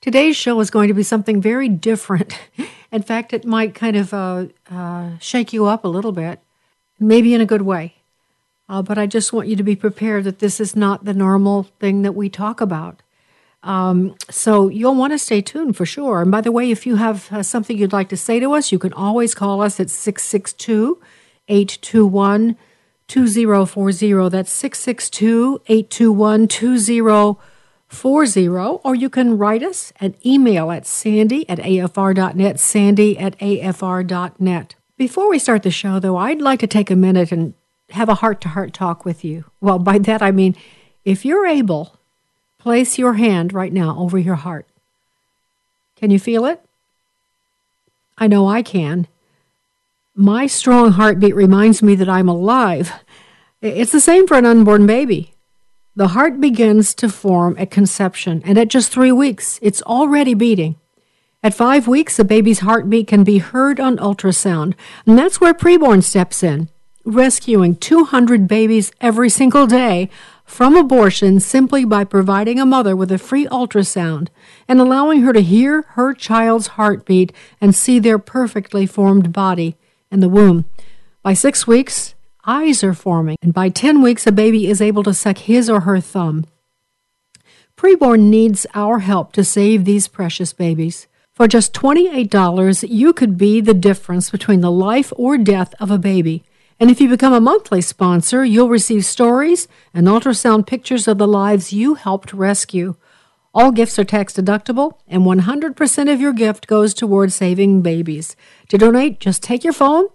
Today's show is going to be something very different. In fact, it might kind of shake you up a little bit, maybe in a good way. But I just want you to be prepared that this is not the normal thing that we talk about. So you'll want to stay tuned for sure. And by the way, if you have something you'd like to say to us, you can always call us at 662-821-2040. That's 662-821-2040. Or you can write us an email at sandy@afr.net, sandy@afr.net. Before we start the show, though, I'd like to take a minute and have a heart-to-heart talk with you. Well, by that I mean, if you're able, place your hand right now over your heart. Can you feel it? I know I can. My strong heartbeat reminds me that I'm alive. It's the same for an unborn baby. The heart begins to form at conception, and at just 3 weeks, it's already beating. At 5 weeks, a baby's heartbeat can be heard on ultrasound, and that's where Preborn steps in, rescuing 200 babies every single day from abortion simply by providing a mother with a free ultrasound and allowing her to hear her child's heartbeat and see their perfectly formed body in the womb. By 6 weeks, eyes are forming, and by 10 weeks, a baby is able to suck his or her thumb. Preborn needs our help to save these precious babies. For just $28, you could be the difference between the life or death of a baby. And if you become a monthly sponsor, you'll receive stories and ultrasound pictures of the lives you helped rescue. All gifts are tax-deductible, and 100% of your gift goes toward saving babies. To donate, just take your phone,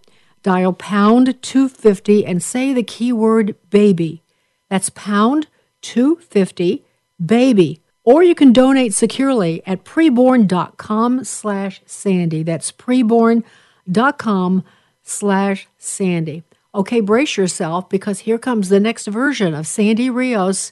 dial pound 250, and say the keyword baby. That's pound 250, baby. Or you can donate securely at preborn.com/Sandy. That's preborn.com/Sandy. Okay, brace yourself, because here comes the next version of Sandy Rios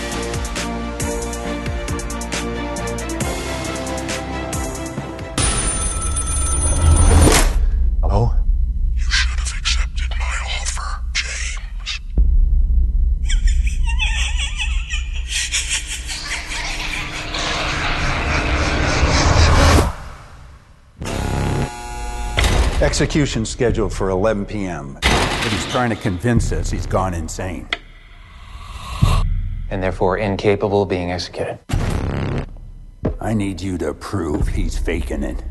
Execution scheduled for 11 p.m. But he's trying to convince us he's gone insane. And therefore incapable of being executed. I need you to prove he's faking it.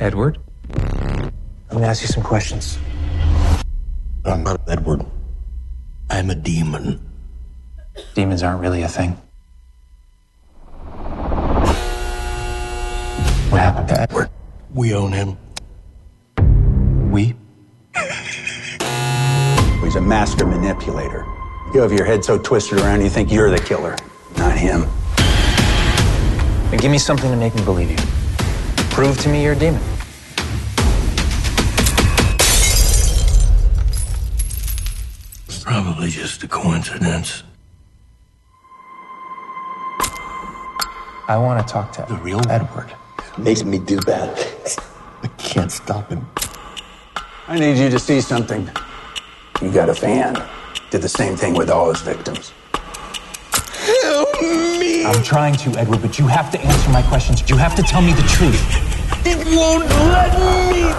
Edward? I'm going to ask you some questions. I'm not Edward. I'm a demon. Demons aren't really a thing. What happened to Edward? We own him. He's a master manipulator. You have your head so twisted around you think you're the killer, not him. And give me something to make me believe you. Prove to me you're a demon. It's probably just a coincidence. I want to talk to the real Edward. Makes me do that. I can't stop him. I need you to see something. You got a fan. Did the same thing with all his victims. Help me! I'm trying to, Edward, but you have to answer my questions. You have to tell me the truth. It won't let me!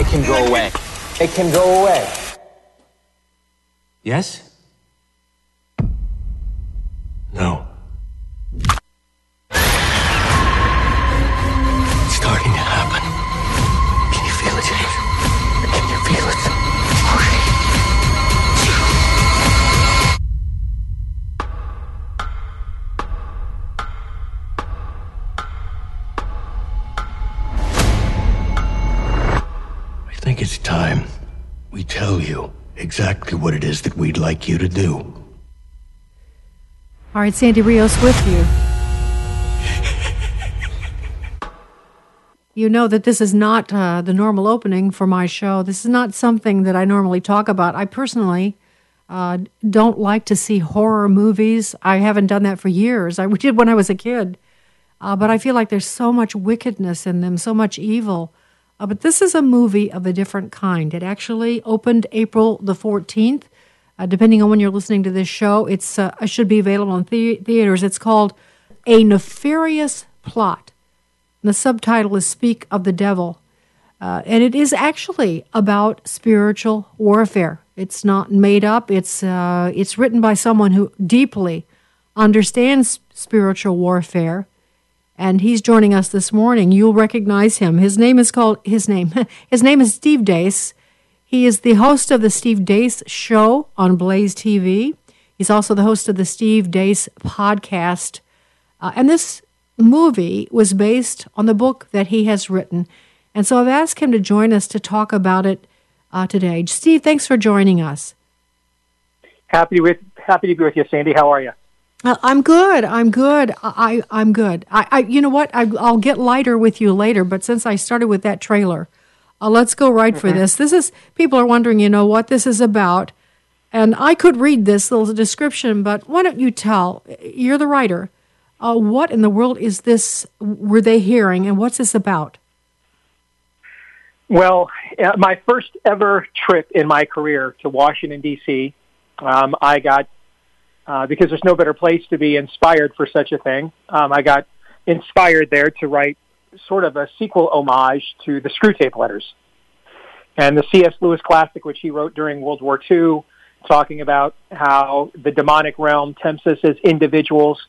It can go away. It can go away. Yes? No. It's starting to happen. Can you feel it, James? Feel it. Hurry. think it's time we tell you exactly what it is that we'd like you to do. All right, Sandy Rios with you. You know that this is not the normal opening for my show. This is not something that I normally talk about. I personally don't like to see horror movies. I haven't done that for years. I did when I was a kid. But I feel like there's so much wickedness in them, so much evil. But this is a movie of a different kind. It actually opened April the 14th. Depending on when you're listening to this show, it should be available in theaters. It's called A Nefarious Plot. And the subtitle is Speak of the Devil. And it is actually about spiritual warfare. It's not made up. It's written by someone who deeply understands spiritual warfare. And he's joining us this morning. You'll recognize him. His name is Steve Deace. He is the host of the Steve Deace Show on Blaze TV. He's also the host of the Steve Deace podcast. And this movie was based on the book that he has written. And so I've asked him to join us to talk about it today. Steve, thanks for joining us. Happy to be with you, Sandy. How are you? I'm good. I'm good. You know what? I'll get lighter with you later, but since I started with that trailer, let's go right for this. This is, people are wondering, you know, what this is about. And I could read this little description, but why don't you tell, you're the writer, what in the world is this, were they hearing, and what's this about? Well, my first ever trip in my career to Washington, D.C., I got because there's no better place to be inspired for such a thing. I got inspired there to write sort of a sequel homage to the Screwtape Letters and the C.S. Lewis classic, which he wrote during World War II, talking about how the demonic realm tempts us as individuals.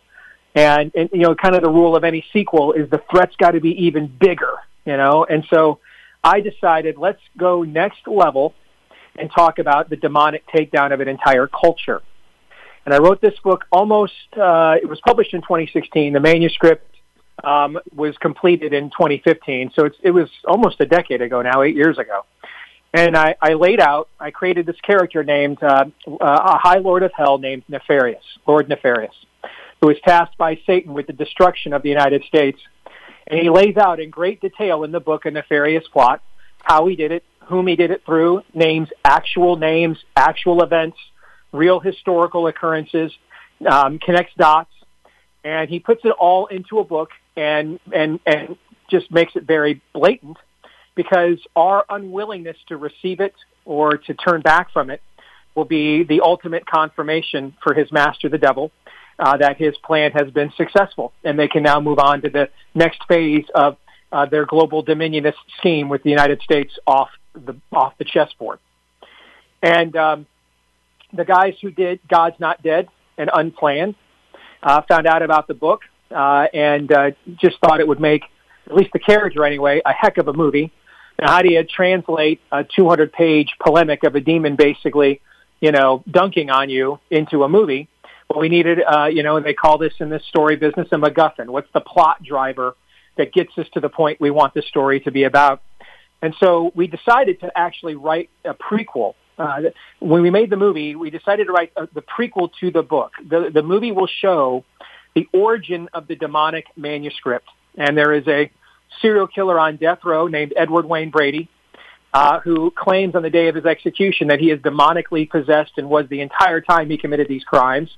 And you know, kind of the rule of any sequel is the threat's got to be even bigger, you know. And so I decided, let's go next level and talk about the demonic takedown of an entire culture. And I wrote this book almost, it was published in 2016. The manuscript was completed in 2015. So it was almost a decade ago now, 8 years ago. And I created this character named a high lord of hell named Nefarious, Lord Nefarious, who was tasked by Satan with the destruction of the United States. And he lays out in great detail in the book A Nefarious Plot how he did it, whom he did it through, names, actual events, real historical occurrences, connects dots, and he puts it all into a book and just makes it very blatant, because our unwillingness to receive it or to turn back from it will be the ultimate confirmation for his master, the devil, that his plan has been successful, and they can now move on to the next phase of their global dominionist scheme with the United States off the chessboard. And the guys who did God's Not Dead and Unplanned found out about the book and just thought it would make, at least the character anyway, a heck of a movie. Now, how do you translate a 200-page polemic of a demon basically, you know, dunking on you into a movie? Well, we needed, you know, they call this in this story business a MacGuffin. What's the plot driver that gets us to the point we want the story to be about? And so we decided to actually write a prequel. When we made the movie, we decided to write the prequel to the book. The movie will show the origin of the demonic manuscript. And there is a serial killer on death row named Edward Wayne Brady, who claims on the day of his execution that he is demonically possessed and was the entire time he committed these crimes.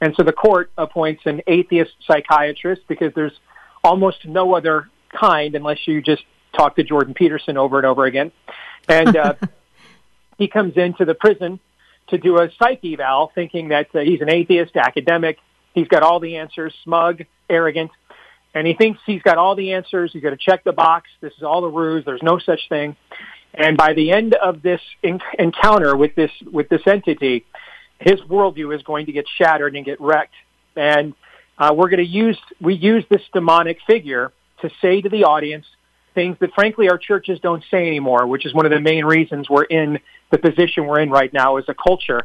And so the court appoints an atheist psychiatrist, because there's almost no other kind unless you just talk to Jordan Peterson over and over again. And he comes into the prison to do a psych eval, thinking that he's an atheist, academic, he's got all the answers, smug, arrogant, and he thinks he's got all the answers, he's got to check the box, this is all a ruse, there's no such thing. And by the end of this encounter with this entity, his worldview is going to get shattered and get wrecked. And we use this demonic figure to say to the audience things that, frankly, our churches don't say anymore, which is one of the main reasons we're in the position we're in right now as a culture.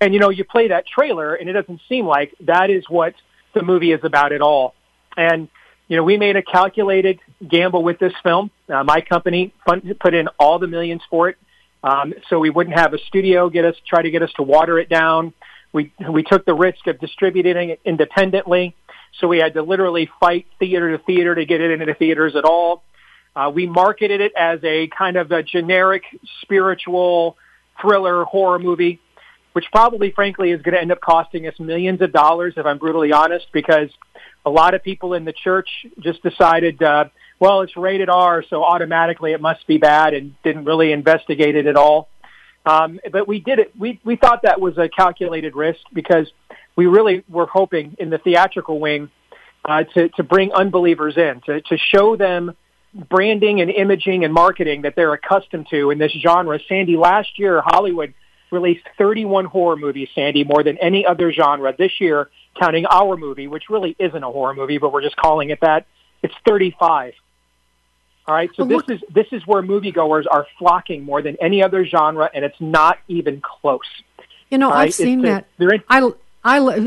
And, you know, you play that trailer, and it doesn't seem like that is what the movie is about at all. And You know, we made a calculated gamble with this film. My company put in all the millions for it, so we wouldn't have a studio try to get us to water it down. We took the risk of distributing it independently, so we had to literally fight theater to theater to get it into the theaters at all. We marketed it as a kind of a generic spiritual thriller horror movie, which probably, frankly, is going to end up costing us millions of dollars, if I'm brutally honest, because a lot of people in the church just decided, well, it's rated R, so automatically it must be bad, and didn't really investigate it at all. But we did it. We thought that was a calculated risk because we really were hoping in the theatrical wing to bring unbelievers in, to show them branding and imaging and marketing that they're accustomed to in this genre. Sandy, last year, Hollywood released 31 horror movies, Sandy, more than any other genre. This year, counting our movie, which really isn't a horror movie, but we're just calling it that, it's 35. All right, so this is where moviegoers are flocking more than any other genre, and it's not even close. You know, I've seen that.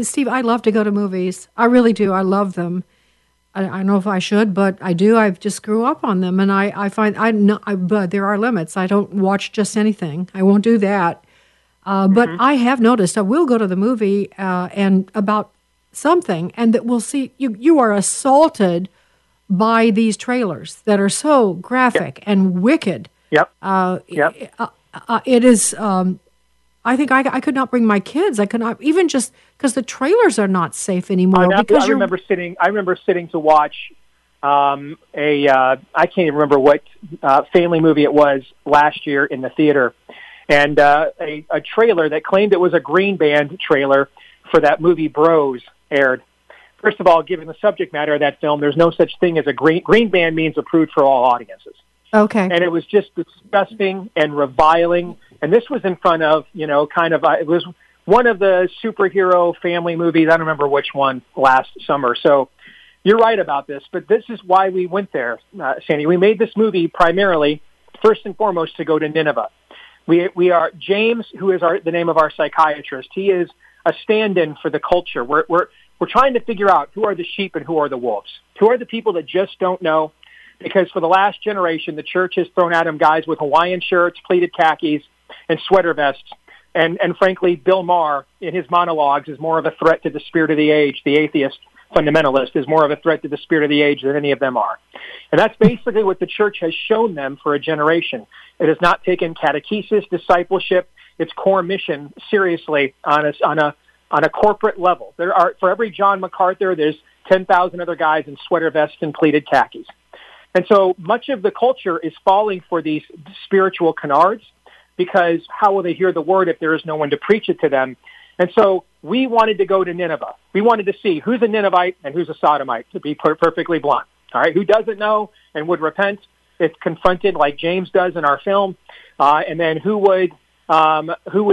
Steve, I love to go to movies. I really do. I love them. I don't know if I should, but I do. I've just grew up on them, and I find but there are limits. I don't watch just anything. I won't do that. But I have noticed I will go to the movie and about something, and that we'll see. You are assaulted by these trailers that are so graphic and wicked. Yep. It is. I think I could not bring my kids. I could not, even just because the trailers are not safe anymore. Because I remember sitting to watch I can't even remember what family movie it was last year in the theater. And a trailer that claimed it was a Green Band trailer for that movie Bros aired. First of all, given the subject matter of that film, there's no such thing as a Green Band means approved for all audiences. Okay. And it was just disgusting and reviling. And this was in front of, it was one of the superhero family movies. I don't remember which one last summer. So you're right about this. But this is why we went there, Sandy. We made this movie primarily, first and foremost, to go to Nineveh. We are James, who is the name of our psychiatrist. He is a stand-in for the culture. We're trying to figure out who are the sheep and who are the wolves. Who are the people that just don't know? Because for the last generation, the church has thrown at them guys with Hawaiian shirts, pleated khakis, and sweater vests. And frankly, Bill Maher in his monologues is more of a threat to the spirit of the age. The atheist fundamentalist is more of a threat to the spirit of the age than any of them are. And that's basically what the church has shown them for a generation. It has not taken catechesis, discipleship, its core mission seriously on a corporate level. There are, for every John MacArthur, there's 10,000 other guys in sweater vests and pleated khakis. And so much of the culture is falling for these spiritual canards, because how will they hear the word if there is no one to preach it to them? And so we wanted to go to Nineveh. We wanted to see who's a Ninevite and who's a Sodomite, to be perfectly blunt. All right, who doesn't know and would repent if confronted, like James does in our film, and then who would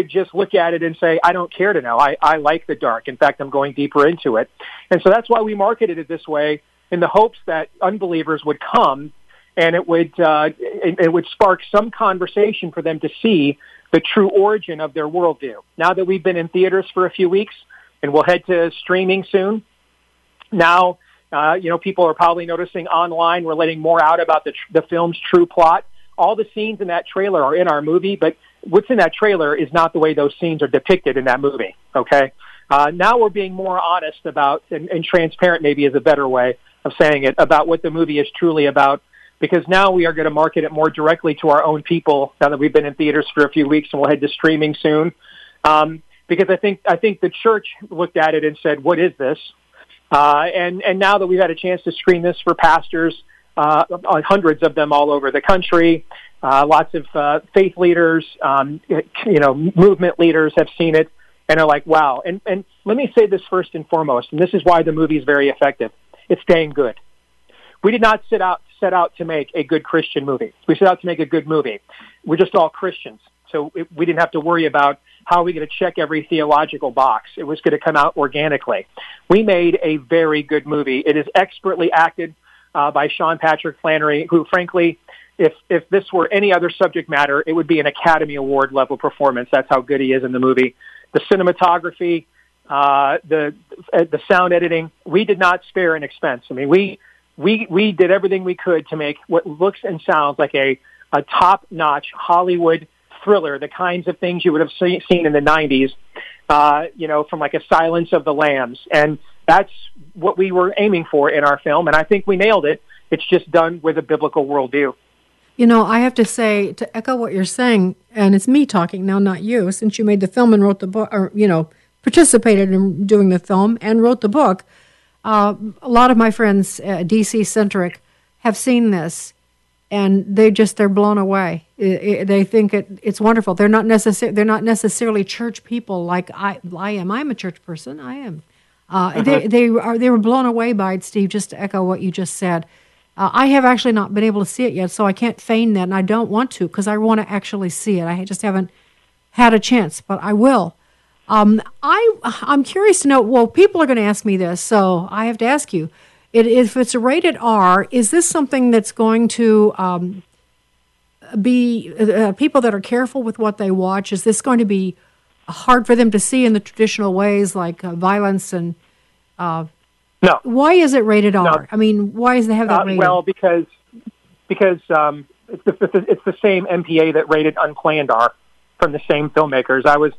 just look at it and say, I don't care to know. I like the dark. In fact, I'm going deeper into it. And so that's why we marketed it this way, in the hopes that unbelievers would come and it would spark some conversation for them to see the true origin of their worldview. Now that we've been in theaters for a few weeks, and we'll head to streaming soon, now people are probably noticing online we're letting more out about the film's true plot. All the scenes in that trailer are in our movie, but what's in that trailer is not the way those scenes are depicted in that movie, okay? Now we're being more honest about, and transparent maybe is a better way of saying it, about what the movie is truly about, because now we are going to market it more directly to our own people, now that we've been in theaters for a few weeks and we'll head to streaming soon. Because I think the church looked at it and said, what is this? And now that we've had a chance to screen this for pastors, hundreds of them all over the country, lots of faith leaders, movement leaders have seen it and are like, wow. And let me say this first and foremost, and this is why the movie is very effective. It's dang good. We did not set out to make a good Christian movie. We set out to make a good movie. We're just all Christians, so we didn't have to worry about how are we going to check every theological box. It was going to come out organically. We made a very good movie. It is expertly acted by Sean Patrick Flanery, who, frankly, if this were any other subject matter, it would be an Academy Award-level performance. That's how good he is in the movie. The cinematography, the sound editing, we did not spare an expense. I mean, we we did everything we could to make what looks and sounds like a top-notch Hollywood thriller, the kinds of things you would have seen in the 90s, from like a Silence of the Lambs. And that's what we were aiming for in our film, and I think we nailed it. It's just done with a biblical worldview. You know, I have to say, to echo what you're saying, and it's me talking now, not you, since you made the film and wrote the book, or, participated in doing the film and wrote the book, a lot of my friends, DC-centric, have seen this, and they're blown away. They think it's wonderful. They're not necessarily church people like I am. I'm a church person. I am. They were blown away by it, Steve, just to echo what you just said. I have actually not been able to see it yet, so I can't feign that, and I don't want to because I want to actually see it. I just haven't had a chance, but I will. I'm curious to know, well, people are going to ask me this, so I have to ask you, if it's rated R, is this something that's going to be people that are careful with what they watch, is this going to be hard for them to see in the traditional ways like violence and... No. Why is it rated R? No. I mean, why does they have that rating? Well, because it's the same MPA that rated Unplanned R from the same filmmakers. I was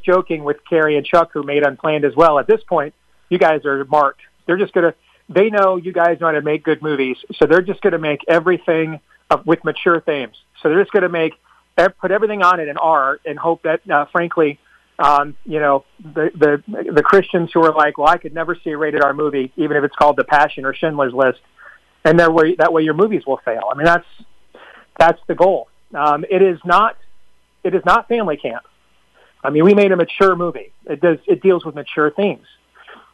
joking with Carrie and Chuck, who made Unplanned as well. At this point, you guys are marked. They know you guys know how to make good movies, so they're just going to make everything with mature themes. So they're just going to put everything on it in R and hope that, frankly... the Christians who are like, well, I could never see a rated R movie, even if it's called The Passion or Schindler's List, and that way your movies will fail. I mean, that's the goal. It is not family camp. I mean, we made a mature movie. It deals with mature themes.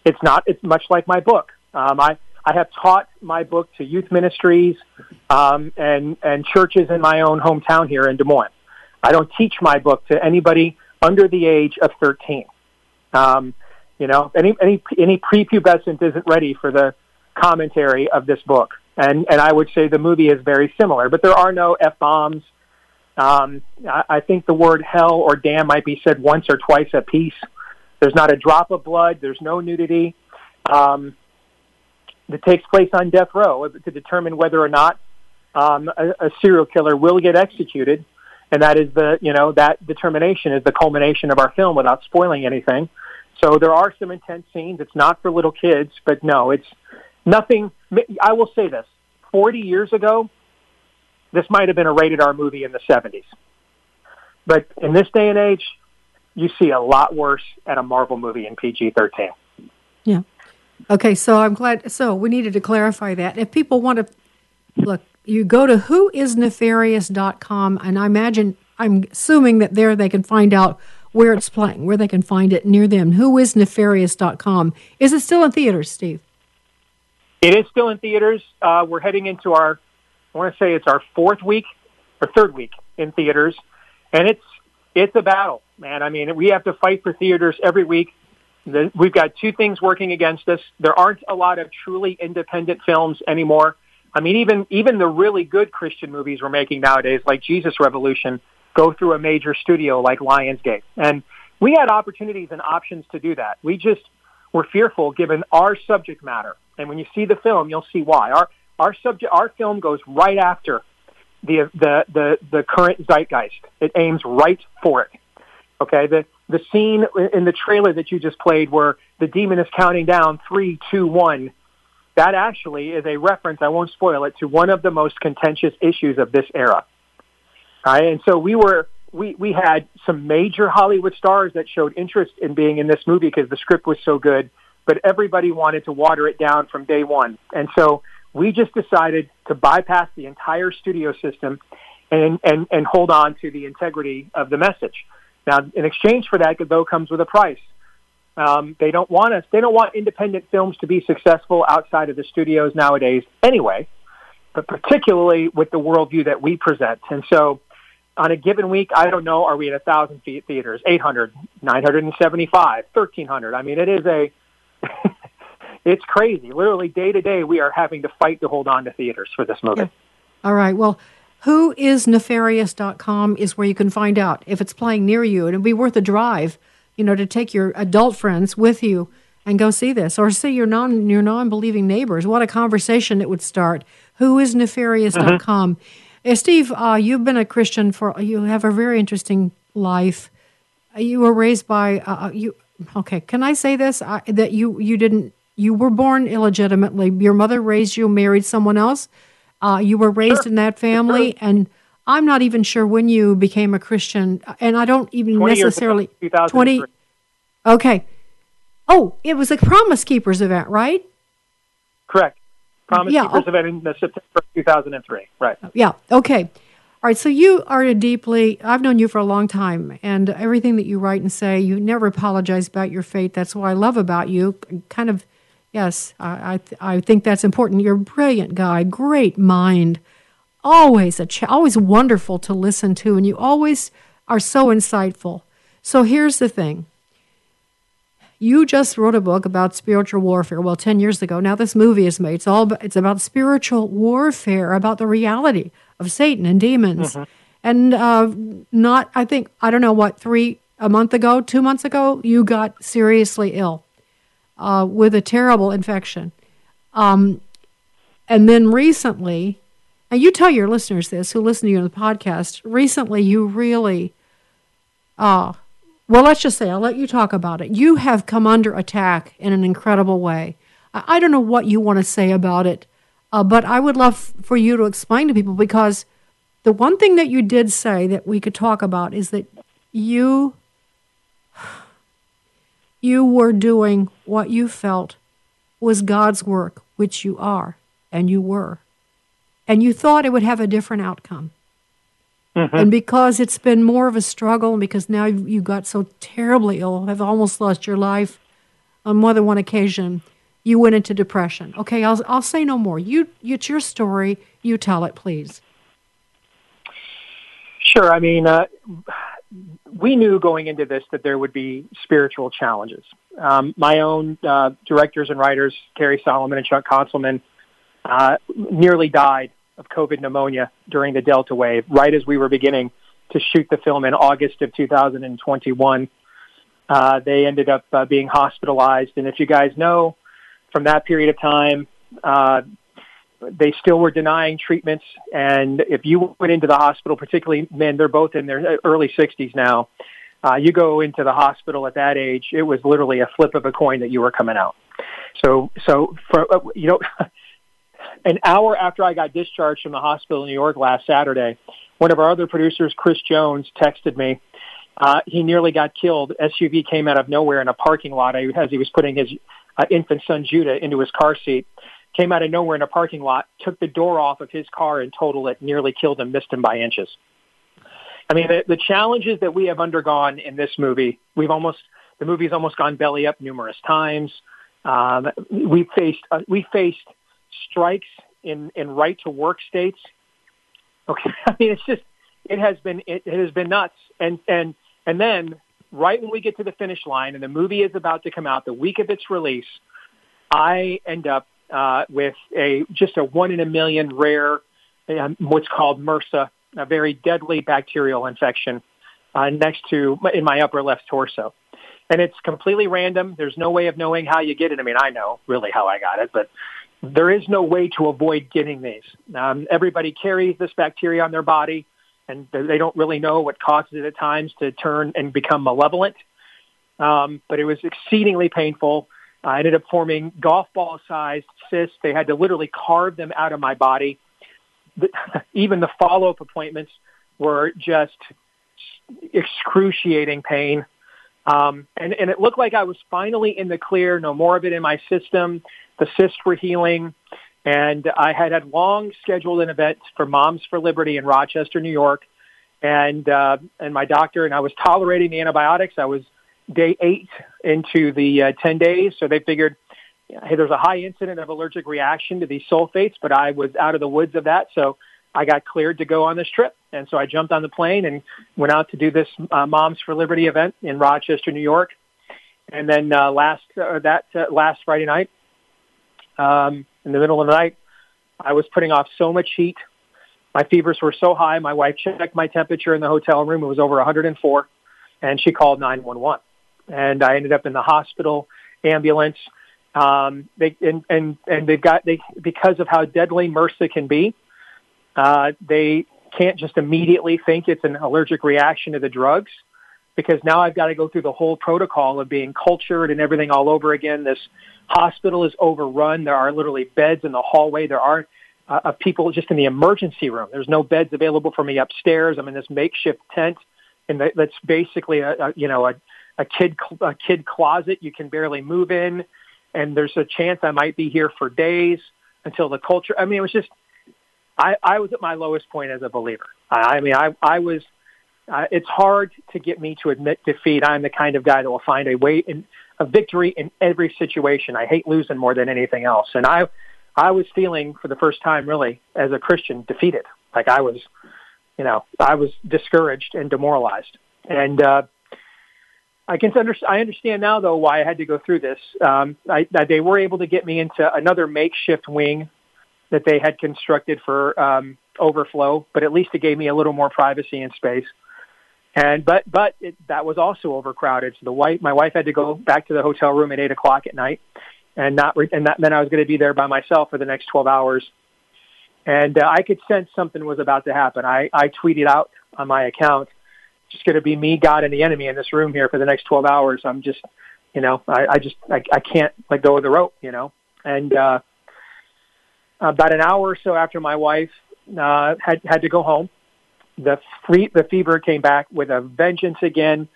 It's much like my book. I have taught my book to youth ministries, and churches in my own hometown here in Des Moines. I don't teach my book to anybody under the age of 13. Any prepubescent isn't ready for the commentary of this book. And I would say the movie is very similar, but there are no F-bombs. I think the word hell or damn might be said once or twice a piece. There's not a drop of blood. There's no nudity. That takes place on death row to determine whether or not a serial killer will get executed. And that is that determination is the culmination of our film without spoiling anything. So there are some intense scenes. It's not for little kids, but no, it's nothing. I will say this. 40 years ago, this might have been a rated R movie in the 70s. But in this day and age, you see a lot worse at a Marvel movie in PG-13. Yeah. Okay, so I'm glad. So we needed to clarify that. If people want to look, you go to whoisnefarious.com, and I'm assuming that there they can find out where it's playing, where they can find it near them. Whoisnefarious.com. Is it still in theaters, Steve? It is still in theaters. We're heading into our third week in theaters, and it's a battle, man. I mean, we have to fight for theaters every week. We've got two things working against us. There aren't a lot of truly independent films anymore. I mean, even the really good Christian movies we're making nowadays, like Jesus Revolution, go through a major studio like Lionsgate. And we had opportunities and options to do that. We just were fearful given our subject matter. And when you see the film, you'll see why. Our film goes right after the current zeitgeist. It aims right for it. Okay, the scene in the trailer that you just played where the demon is counting down 3, 2, 1. That actually is a reference, I won't spoil it, to one of the most contentious issues of this era. All right? And so we had some major Hollywood stars that showed interest in being in this movie because the script was so good, but everybody wanted to water it down from day one. And so we just decided to bypass the entire studio system and hold on to the integrity of the message. Now, in exchange for that, though, comes with a price. They don't want independent films to be successful outside of the studios nowadays anyway, but particularly with the worldview that we present. And so on a given week, I don't know, are we at 1,000 theaters, 800, 975, 1,300? I mean, it is it's crazy. Literally day to day, we are having to fight to hold on to theaters for this movie. Yeah. All right. Well, whoisnefarious.com is where you can find out if it's playing near you, and it'll be worth a drive. To take your adult friends with you and go see this, or see your non-believing neighbors. What a conversation it would start. Whoisnefarious.com. Steve, you've been a Christian you have a very interesting life. You were raised by Okay, can I say this? That you were born illegitimately. Your mother raised you, married someone else. You were raised in that family, and I'm not even sure when you became a Christian, and I don't even necessarily 20. Okay. Oh, it was a Promise Keepers event, right? Correct. Promise Keepers event in September 2003, right. Yeah, okay. All right, so you are I've known you for a long time, and everything that you write and say, you never apologize about your faith. That's what I love about you. Kind of, yes, I think that's important. You're a brilliant guy, great mind, always always wonderful to listen to, and you always are so insightful. So here's the thing. You just wrote a book about spiritual warfare, 10 years ago. Now this movie is made. It's about spiritual warfare, about the reality of Satan and demons. Mm-hmm. And a month ago, 2 months ago, you got seriously ill with a terrible infection. And then recently, and you tell your listeners this, who listen to you on the podcast, recently you really... Well, let's just say, I'll let you talk about it. You have come under attack in an incredible way. I don't know what you want to say about it, but I would love for you to explain to people, because the one thing that you did say that we could talk about is that you were doing what you felt was God's work, which you are, and you were. And you thought it would have a different outcome. Mm-hmm. And because it's been more of a struggle, and because now you got so terribly ill, have almost lost your life on more than one occasion, you went into depression. Okay, I'll say no more. It's your story. You tell it, please. Sure. I mean, we knew going into this that there would be spiritual challenges. My own directors and writers, Carrie Solomon and Chuck Kotzelman, nearly died of COVID pneumonia during the Delta wave, right as we were beginning to shoot the film in August of 2021. They ended up being hospitalized. And if you guys know, from that period of time, they still were denying treatments. And if you went into the hospital, particularly men, they're both in their early 60s now, you go into the hospital at that age, it was literally a flip of a coin that you were coming out. An hour after I got discharged from the hospital in New York last Saturday, one of our other producers, Chris Jones, texted me. He nearly got killed. SUV came out of nowhere in a parking lot as he was putting his infant son Judah into his car seat. Came out of nowhere in a parking lot, took the door off of his car and totaled it, nearly killed him, missed him by inches. I mean, the challenges that we have undergone in this movie, the movie's almost gone belly up numerous times. We faced strikes in right-to-work states. Okay, I mean, it has been nuts. And then right when we get to the finish line and the movie is about to come out, the week of its release, I end up with a 1 in a million rare, what's called MRSA, a very deadly bacterial infection in my upper left torso. And it's completely random. There's no way of knowing how you get it. I mean, I know really how I got it, but there is no way to avoid getting these. Everybody carries this bacteria on their body, and they don't really know what causes it at times to turn and become malevolent. But it was exceedingly painful. I ended up forming golf ball-sized cysts. They had to literally carve them out of my body. Even the follow-up appointments were just excruciating pain. And it looked like I was finally in the clear, no more of it in my system. The cysts were healing, and I had long scheduled an event for Moms for Liberty in Rochester, New York, and my doctor, and I was tolerating the antibiotics. I was day 8 into the 10 days, so they figured, hey, there's a high incident of allergic reaction to these sulfates, but I was out of the woods of that, so I got cleared to go on this trip. And so I jumped on the plane and went out to do this Moms for Liberty event in Rochester, New York. And then last Friday night, in the middle of the night, I was putting off so much heat. My fevers were so high. My wife checked my temperature in the hotel room. It was over 104, and she called 911. And I ended up in the hospital ambulance. They've got because of how deadly MRSA can be, they can't just immediately think it's an allergic reaction to the drugs, because now I've got to go through the whole protocol of being cultured and everything all over again. This hospital is overrun. There are literally beds in the hallway. There are of people just in the emergency room. There's no beds available for me upstairs. I'm in this makeshift tent, and that's basically a kid closet you can barely move in. And there's a chance I might be here for days until the culture. I mean, it was just, I was at my lowest point as a believer. I mean, it's hard to get me to admit defeat. I'm the kind of guy that will find a way in a victory in every situation. I hate losing more than anything else. And I was feeling for the first time really as a Christian defeated. Like I was discouraged and demoralized. And, I understand now, though, why I had to go through this. They were able to get me into another makeshift wing that they had constructed for overflow, but at least it gave me a little more privacy and space. But that was also overcrowded. So my wife had to go back to the hotel room at 8:00 at night, and that meant I was going to be there by myself for the next 12 hours. And I could sense something was about to happen. I tweeted out on my account, "It's going to be me, God, and the enemy in this room here for the next 12 hours. I'm just, I can't let go of the rope, And about an hour or so after my wife had to go home, the fever came back with a vengeance again,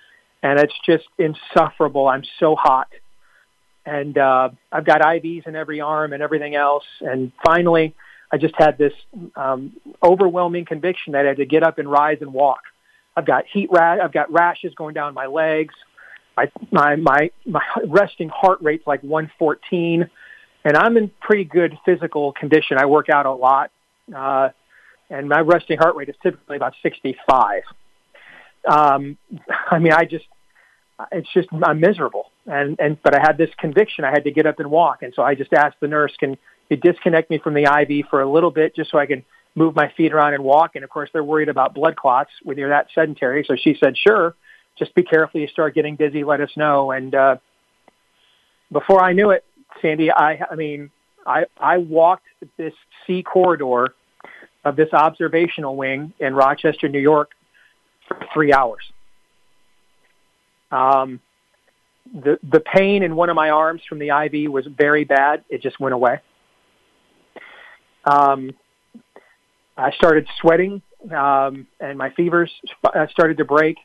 and it's just insufferable. I'm so hot, and I've got IVs in every arm and everything else. And finally, I just had this overwhelming conviction that I had to get up and rise and walk. I've got I've got rashes going down my legs. My resting heart rate's like 114, and I'm in pretty good physical condition. I work out a lot, and my resting heart rate is typically about 65. I'm miserable, but I had this conviction I had to get up and walk, and so I just asked the nurse, "Can you disconnect me from the IV for a little bit, just so I can move my feet around and walk?" And of course, they're worried about blood clots when you're that sedentary. So she said, "Sure, just be careful. You start getting dizzy, let us know." And before I knew it, Sandy, I walked this C corridor of this observational wing in Rochester, New York, for 3 hours. The pain in one of my arms from the IV was very bad. It just went away. I started sweating, and my fevers started to break.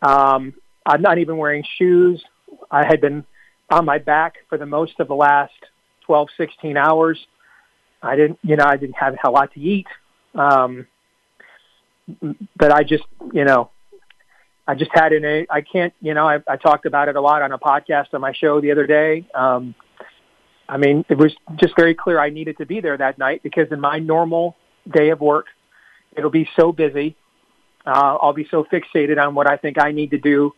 I'm not even wearing shoes. I had been on my back for the most of the last 12, 16 hours. I didn't have a lot to eat. But I just had I talked about it a lot on a podcast on my show the other day. It was just very clear I needed to be there that night, because in my normal day of work, it'll be so busy. I'll be so fixated on what I think I need to do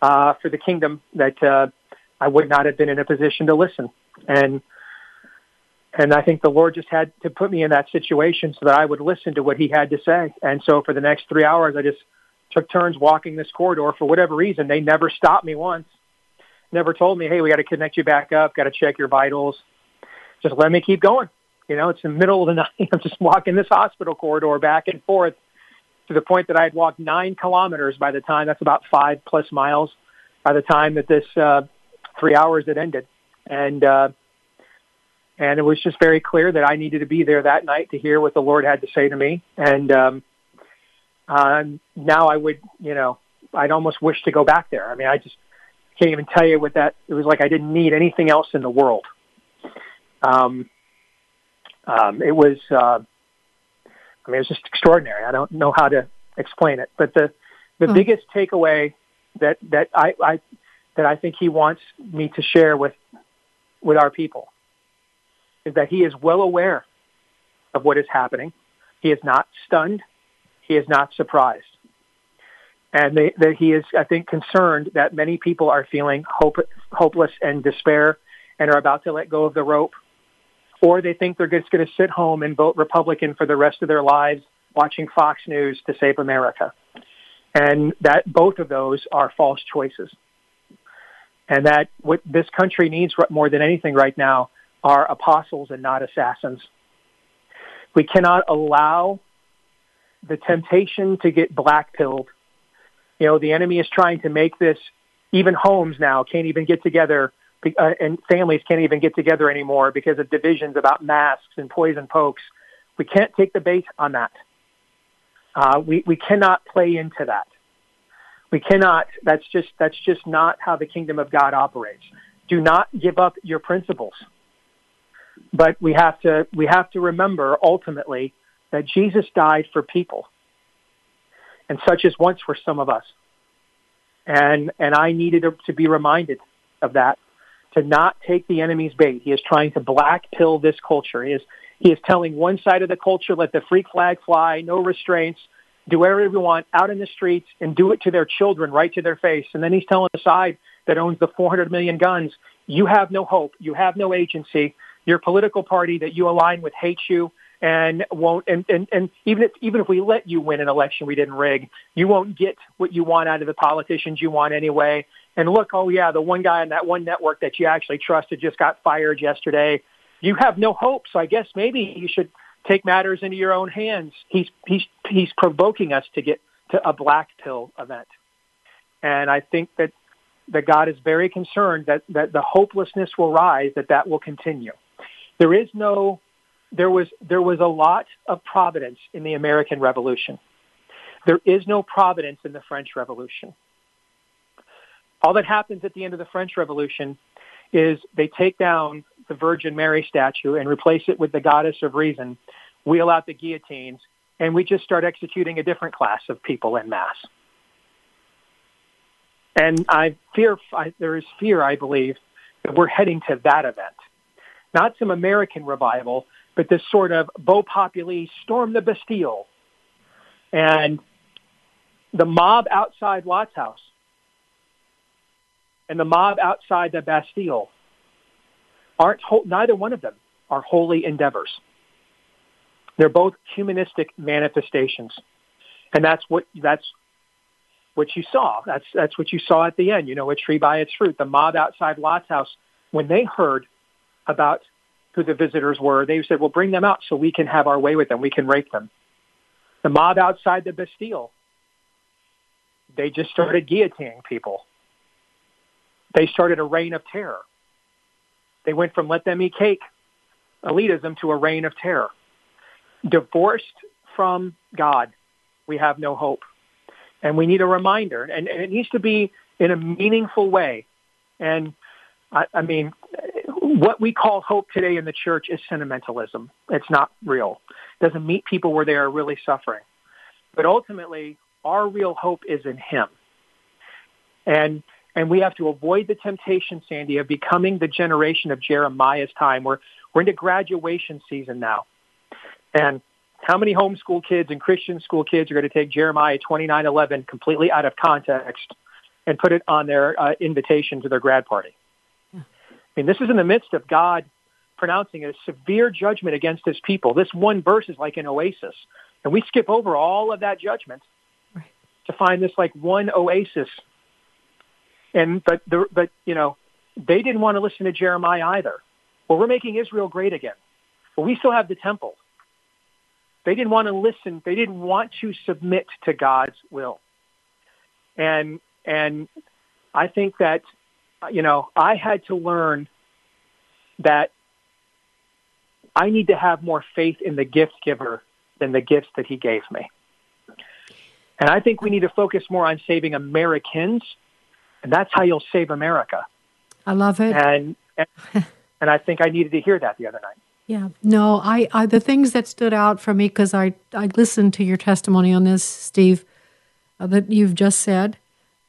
for the kingdom that I would not have been in a position to listen. And I think the Lord just had to put me in that situation so that I would listen to what he had to say. And so for the next 3 hours, I just took turns walking this corridor. For whatever reason, they never stopped me once. Never told me, "Hey, we got to connect you back up. Got to check your vitals." Just let me keep going. It's the middle of the night. I'm just walking this hospital corridor back and forth to the point that I had walked 9 kilometers by the time. That's about 5+ miles by the time that this 3 hours had ended. And it was just very clear that I needed to be there that night to hear what the Lord had to say to me. And now I would, I'd almost wish to go back there. I mean, I just can't even tell you what that, it was like I didn't need anything else in the world. It was, it was just extraordinary. I don't know how to explain it, but the biggest takeaway that I think he wants me to share with our people is that he is well aware of what is happening. He is not stunned. He is not surprised. And that he is, I think, concerned that many people are feeling hopeless and despair and are about to let go of the rope, or they think they're just going to sit home and vote Republican for the rest of their lives, watching Fox News to save America. And that both of those are false choices. and that what this country needs more than anything right now are apostles and not assassins. We cannot allow the temptation to get black-pilled. You know, the enemy is trying to make this, even homes now can't even get together, and families can't even get together anymore because of divisions about masks and poison pokes. We can't take the bait on that. We cannot play into that. We cannot. That's just not how the kingdom of God operates. Do not give up your principles. But we have to remember ultimately that Jesus died for people, and such as once were some of us. And I needed to be reminded of that, to not take the enemy's bait. He is trying to black pill this culture. He is telling one side of the culture, let the freak flag fly, no restraints, do whatever we want out in the streets, and do it to their children, right to their face. And then he's telling the side that owns the 400 million guns, you have no hope, you have no agency, your political party that you align with hates you and won't, and even if we let you win an election we didn't rig, you won't get what you want out of the politicians you want anyway. And look, oh yeah, the one guy on that one network that you actually trusted just got fired yesterday. You have no hope, so I guess maybe you should take matters into your own hands. He's provoking us to get to a black pill event. And I think that God is very concerned that the hopelessness will rise, that will continue. There was a lot of providence in the American Revolution. There is no providence in the French Revolution. All that happens at the end of the French Revolution is they take down the Virgin Mary statue and replace it with the goddess of reason, wheel out the guillotines, and we just start executing a different class of people en masse. And there is fear, I believe, that we're heading to that event. Not some American revival, but this sort of beau populi, storm the Bastille. And the mob outside Lot's house and the mob outside the Bastille neither one of them are holy endeavors. They're both humanistic manifestations. And that's what you saw. That's what you saw at the end. You know, a tree by its fruit. The mob outside Lot's house, when they heard about who the visitors were, they said, well, bring them out so we can have our way with them. We can rape them. The mob outside the Bastille, they just started guillotining people. They started a reign of terror. They went from let them eat cake, elitism, to a reign of terror. Divorced from God, we have no hope. And we need a reminder. And it needs to be in a meaningful way. And I mean, what we call hope today in the church is sentimentalism. It's not real. It doesn't meet people where they are really suffering. But ultimately, our real hope is in Him. And we have to avoid the temptation, Sandy, of becoming the generation of Jeremiah's time. We're into graduation season now. And how many homeschool kids and Christian school kids are going to take Jeremiah 29:11 completely out of context and put it on their invitation to their grad party? I mean, this is in the midst of God pronouncing a severe judgment against His people. This one verse is like an oasis. And we skip over all of that judgment to find this like one oasis. But you know, they didn't want to listen to Jeremiah either. Well, we're making Israel great again. Well, we still have the temple. They didn't want to listen. They didn't want to submit to God's will. And I think that, you know, I had to learn that I need to have more faith in the gift giver than the gifts that He gave me. And I think we need to focus more on saving Americans. And that's how you'll save America. I love it. And I think I needed to hear that the other night. Yeah. No, I the things that stood out for me, because I listened to your testimony on this, Steve, that you've just said,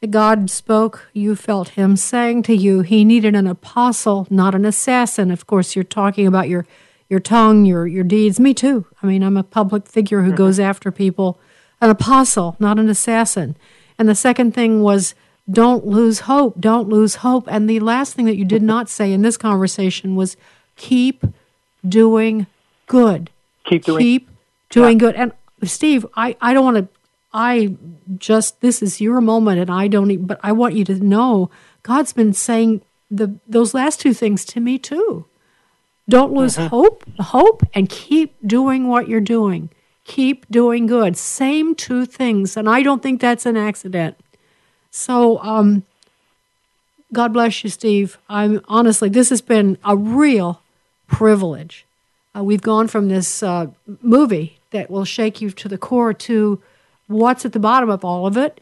that God spoke, you felt Him saying to you, He needed an apostle, not an assassin. Of course, you're talking about your tongue, your deeds. Me too. I mean, I'm a public figure who goes after people. An apostle, not an assassin. And the second thing was, don't lose hope. Don't lose hope. And the last thing that you did not say in this conversation was keep doing good. Keep doing good. And Steve, I don't want to this is your moment, and but I want you to know God's been saying those last two things to me too. Don't lose hope, and keep doing what you're doing. Keep doing good. Same two things, and I don't think that's an accident. So, God bless you, Steve. I'm honestly, this has been a real privilege. We've gone from this movie that will shake you to the core to what's at the bottom of all of it.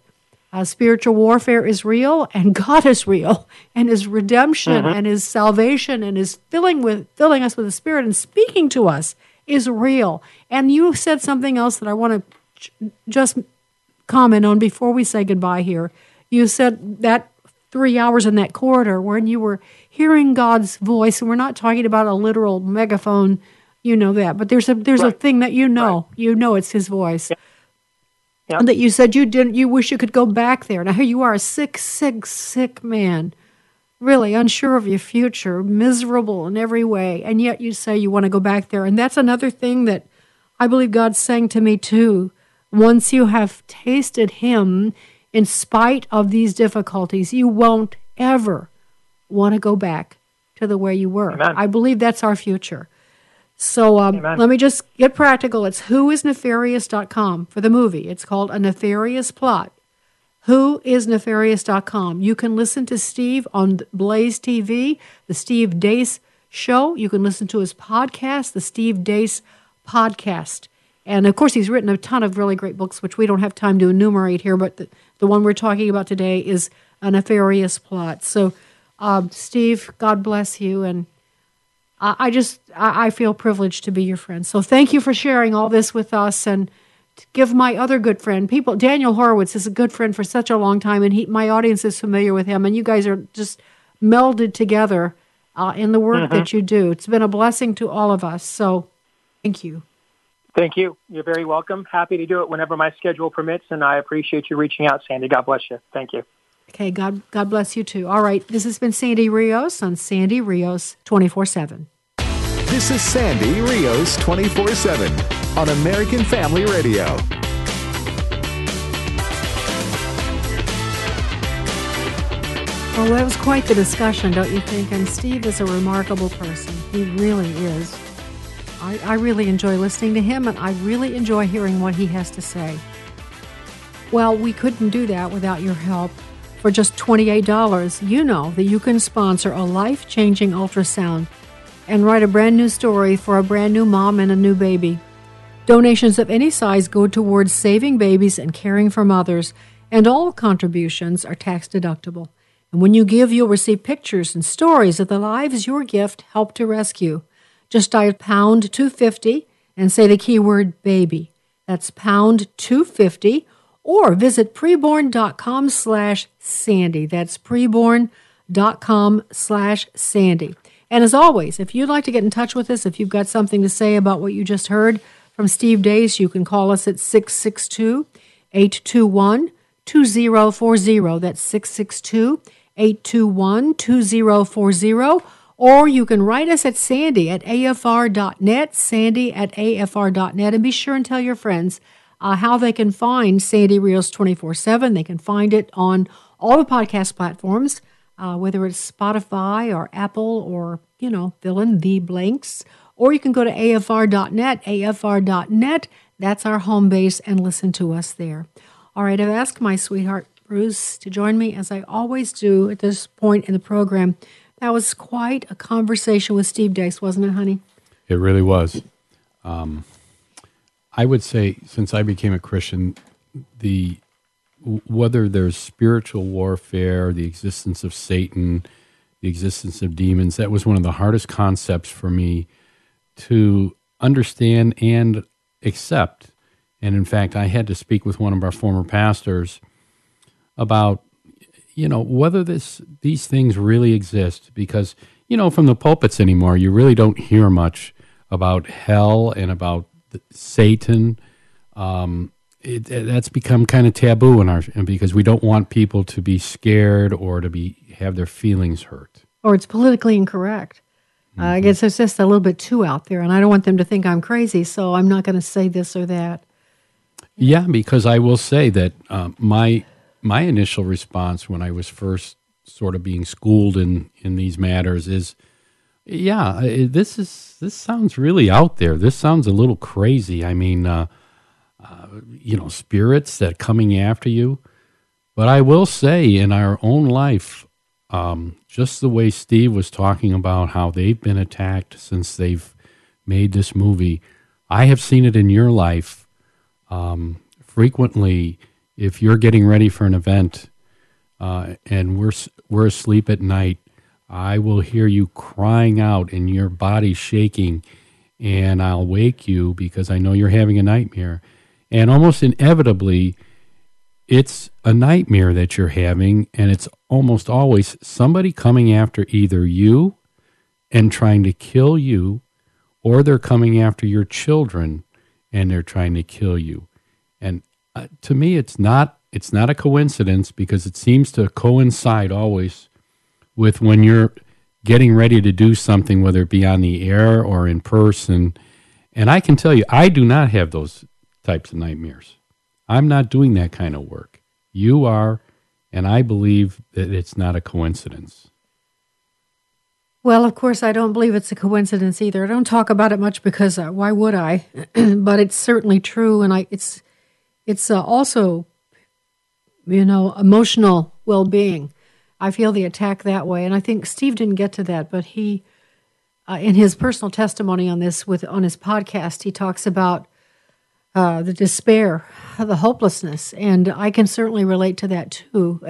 Spiritual warfare is real, and God is real, and His redemption and His salvation and His filling us with the Spirit and speaking to us is real. And you said something else that I want to just comment on before we say goodbye here. You said that 3 hours in that corridor when you were hearing God's voice, and we're not talking about a literal megaphone, you know that, but there's a thing that you know it's His voice. Yeah. Yep. And that you said you wish you could go back there. Now here you are, a sick man, really unsure of your future, miserable in every way, and yet you say you want to go back there. And that's another thing that I believe God's saying to me too. Once you have tasted Him, in spite of these difficulties, you won't ever want to go back to the way you were. Amen. I believe that's our future. So let me just get practical. It's whoisnefarious.com for the movie. It's called A Nefarious Plot. Whoisnefarious.com. You can listen to Steve on Blaze TV, the Steve Deace Show. You can listen to his podcast, the Steve Deace Podcast. And, of course, he's written a ton of really great books, which we don't have time to enumerate here, but the one we're talking about today is A Nefarious Plot. So, Steve, God bless you, and I feel privileged to be your friend. So thank you for sharing all this with us, and to give my other good friend, Daniel Horowitz is a good friend for such a long time, and my audience is familiar with him, and you guys are just melded together in the work that you do. It's been a blessing to all of us, so thank you. Thank you. You're very welcome. Happy to do it whenever my schedule permits, and I appreciate you reaching out, Sandy. God bless you. Thank you. Okay, God bless you too. All right, this has been Sandy Rios on Sandy Rios 24/7. This is Sandy Rios 24/7 on American Family Radio. Well, that was quite the discussion, don't you think? And Steve is a remarkable person. He really is. I really enjoy listening to him, and I really enjoy hearing what he has to say. Well, we couldn't do that without your help. For just $28, you know that you can sponsor a life-changing ultrasound and write a brand new story for a brand new mom and a new baby. Donations of any size go towards saving babies and caring for mothers, and all contributions are tax-deductible. And when you give, you'll receive pictures and stories of the lives your gift helped to rescue. Just dial pound 250 and say the keyword baby. That's pound 250. Or visit preborn.com/Sandy. That's preborn.com/Sandy. And as always, if you'd like to get in touch with us, if you've got something to say about what you just heard from Steve Deace, you can call us at 662-821-2040. That's 662-821-2040. Or you can write us at Sandy at AFR.net, Sandy at AFR.net. And be sure and tell your friends how they can find Sandy Rios 24/7. They can find it on all the podcast platforms, whether it's Spotify or Apple or, fill in the blanks. Or you can go to AFR.net, AFR.net. That's our home base, and listen to us there. All right, I've asked my sweetheart, Bruce, to join me, as I always do at this point in the program. That was quite a conversation with Steve Deace, wasn't it, honey? It really was. I would say, since I became a Christian, whether there's spiritual warfare, the existence of Satan, the existence of demons, that was one of the hardest concepts for me to understand and accept. And in fact, I had to speak with one of our former pastors about, whether these things really exist, because, from the pulpits anymore, you really don't hear much about hell and about Satan. That's become kind of taboo because we don't want people to be scared or to have their feelings hurt. Or it's politically incorrect. I guess it's just a little bit too out there, and I don't want them to think I'm crazy, so I'm not going to say this or that. Yeah, because I will say that my initial response when I was first sort of being schooled in these matters is, yeah, this sounds really out there. This sounds a little crazy. I mean, spirits that are coming after you. But I will say in our own life, just the way Steve was talking about how they've been attacked since they've made this movie, I have seen it in your life frequently. If you're getting ready for an event and we're asleep at night, I will hear you crying out and your body shaking, and I'll wake you because I know you're having a nightmare. And almost inevitably, it's a nightmare that you're having, and it's almost always somebody coming after either you and trying to kill you, or they're coming after your children and they're trying to kill you. And to me, it's not a coincidence, because it seems to coincide always with when you're getting ready to do something, whether it be on the air or in person. And I can tell you, I do not have those types of nightmares. I'm not doing that kind of work. You are, and I believe that it's not a coincidence. Well, of course, I don't believe it's a coincidence either. I don't talk about it much because why would I? But it's certainly true, and it's also, emotional well-being. I feel the attack that way, and I think Steve didn't get to that, but he, in his personal testimony on this, on his podcast, he talks about the despair, the hopelessness, and I can certainly relate to that too.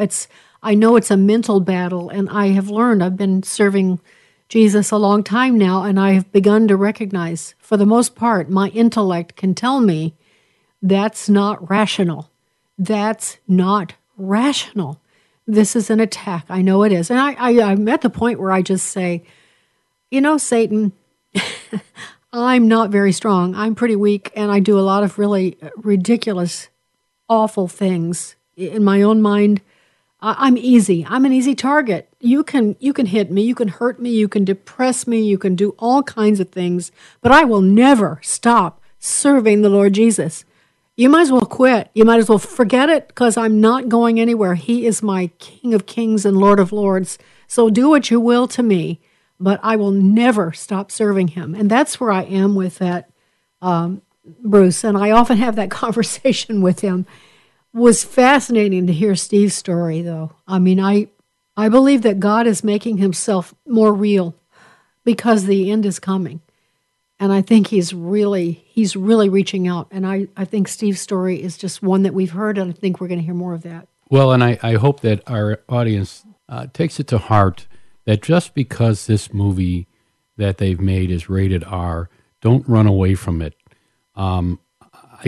I know it's a mental battle, and I have learned. I've been serving Jesus a long time now, and I have begun to recognize, for the most part, my intellect can tell me that's not rational. That's not rational. This is an attack. I know it is. And I'm at the point where I just say, Satan, I'm not very strong. I'm pretty weak, and I do a lot of really ridiculous, awful things. In my own mind, I'm easy. I'm an easy target. You can hit me. You can hurt me. You can depress me. You can do all kinds of things, but I will never stop serving the Lord Jesus. You might as well quit. You might as well forget it, because I'm not going anywhere. He is my King of Kings and Lord of Lords. So do what you will to me, but I will never stop serving him. And that's where I am with that, Bruce. And I often have that conversation with him. It was fascinating to hear Steve's story, though. I mean, I believe that God is making himself more real, because the end is coming. And I think he's really reaching out. And I think Steve's story is just one that we've heard, and I think we're going to hear more of that. Well, and I hope that our audience takes it to heart that just because this movie that they've made is rated R, don't run away from it. I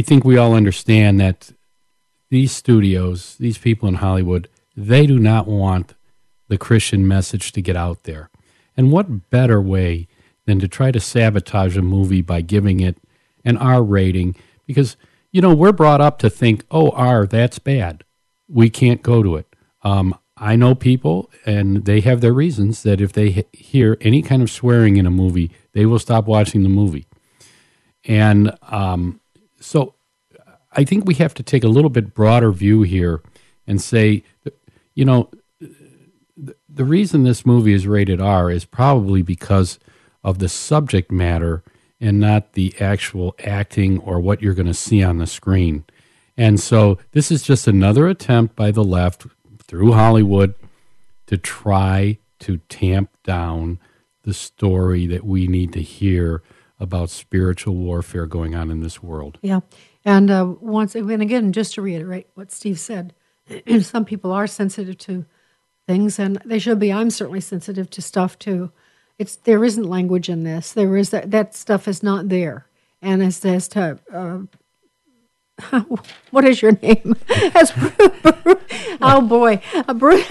think we all understand that these studios, these people in Hollywood, they do not want the Christian message to get out there. And what better way than to try to sabotage a movie by giving it an R rating? Because, we're brought up to think, oh, R, that's bad. We can't go to it. I know people, and they have their reasons, that if they hear any kind of swearing in a movie, they will stop watching the movie. And so I think we have to take a little bit broader view here and say, the reason this movie is rated R is probably because of the subject matter and not the actual acting or what you're going to see on the screen. And so this is just another attempt by the left through Hollywood to try to tamp down the story that we need to hear about spiritual warfare going on in this world. Yeah, and again, just to reiterate what Steve said, some people are sensitive to things, and they should be. I'm certainly sensitive to stuff, too. There isn't language in this. There is that stuff is not there. And what is your name? As Bruce, oh boy, Bruce.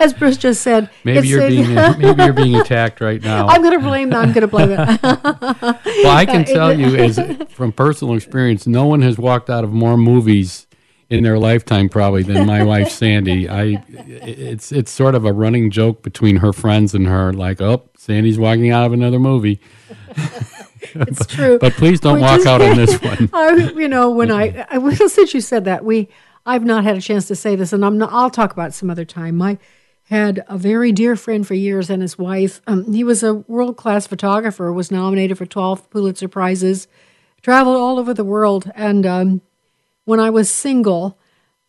As Bruce just said, maybe you're being attacked right now. I'm going to blame it. Well, I can tell you, as from personal experience, no one has walked out of more movies in their lifetime probably than my wife Sandy. It's sort of a running joke between her friends and her, like, oh, Sandy's walking out of another movie. It's true. But please don't walk out on this one. Since you said that, I've not had a chance to say this, and I'll talk about it some other time. I had a very dear friend for years and his wife. He was a world-class photographer, was nominated for 12 Pulitzer Prizes, traveled all over the world. And when I was single,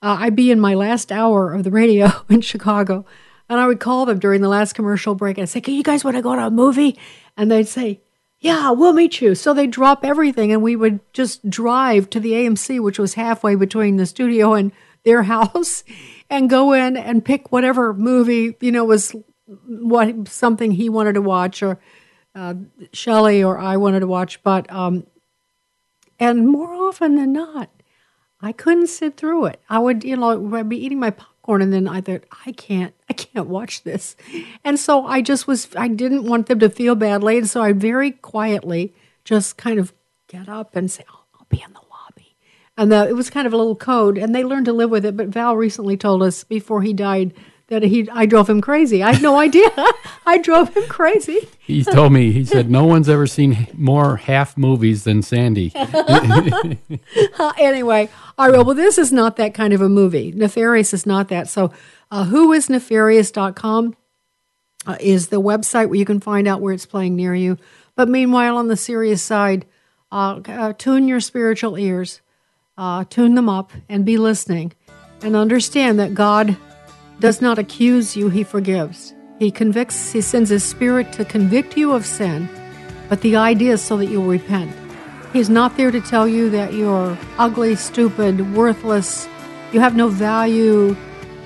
I'd be in my last hour of the radio in Chicago, and I would call them during the last commercial break. I'd say, "Can you guys want to go to a movie?" And they'd say, "Yeah, we'll meet you." So they'd drop everything, and we would just drive to the AMC, which was halfway between the studio and their house, and go in and pick whatever movie, was something he wanted to watch, or Shelley or I wanted to watch. But and more often than not, I couldn't sit through it. I would, I'd be eating my popcorn, and then I thought, I can't watch this. And so I didn't want them to feel badly, and so I very quietly just kind of get up and say, "Oh, I'll be in the lobby." And it was kind of a little code, and they learned to live with it. But Val recently told us before he died that I drove him crazy. I had no idea. I drove him crazy. He told me, he said, "No one's ever seen more half movies than Sandy." Anyway, all right, well, this is not that kind of a movie. Nefarious is not that. So whoisnefarious.com is the website where you can find out where it's playing near you. But meanwhile, on the serious side, tune your spiritual ears, tune them up, and be listening. And understand that God does not accuse you, He forgives. He convicts, He sends His Spirit to convict you of sin, but the idea is so that you'll repent. He's not there to tell you that you're ugly, stupid, worthless, you have no value,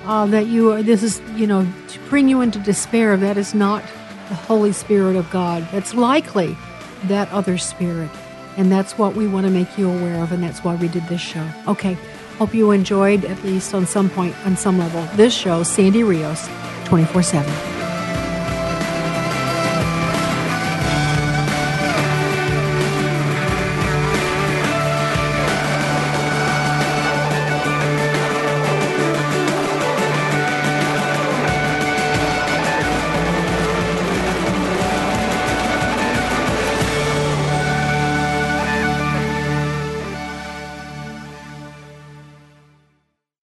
that to bring you into despair. That is not the Holy Spirit of God. That's likely that other spirit, and that's what we want to make you aware of, and that's why we did this show. Okay. Hope you enjoyed, at least on some point, on some level, this show, Sandy Rios, 24/7.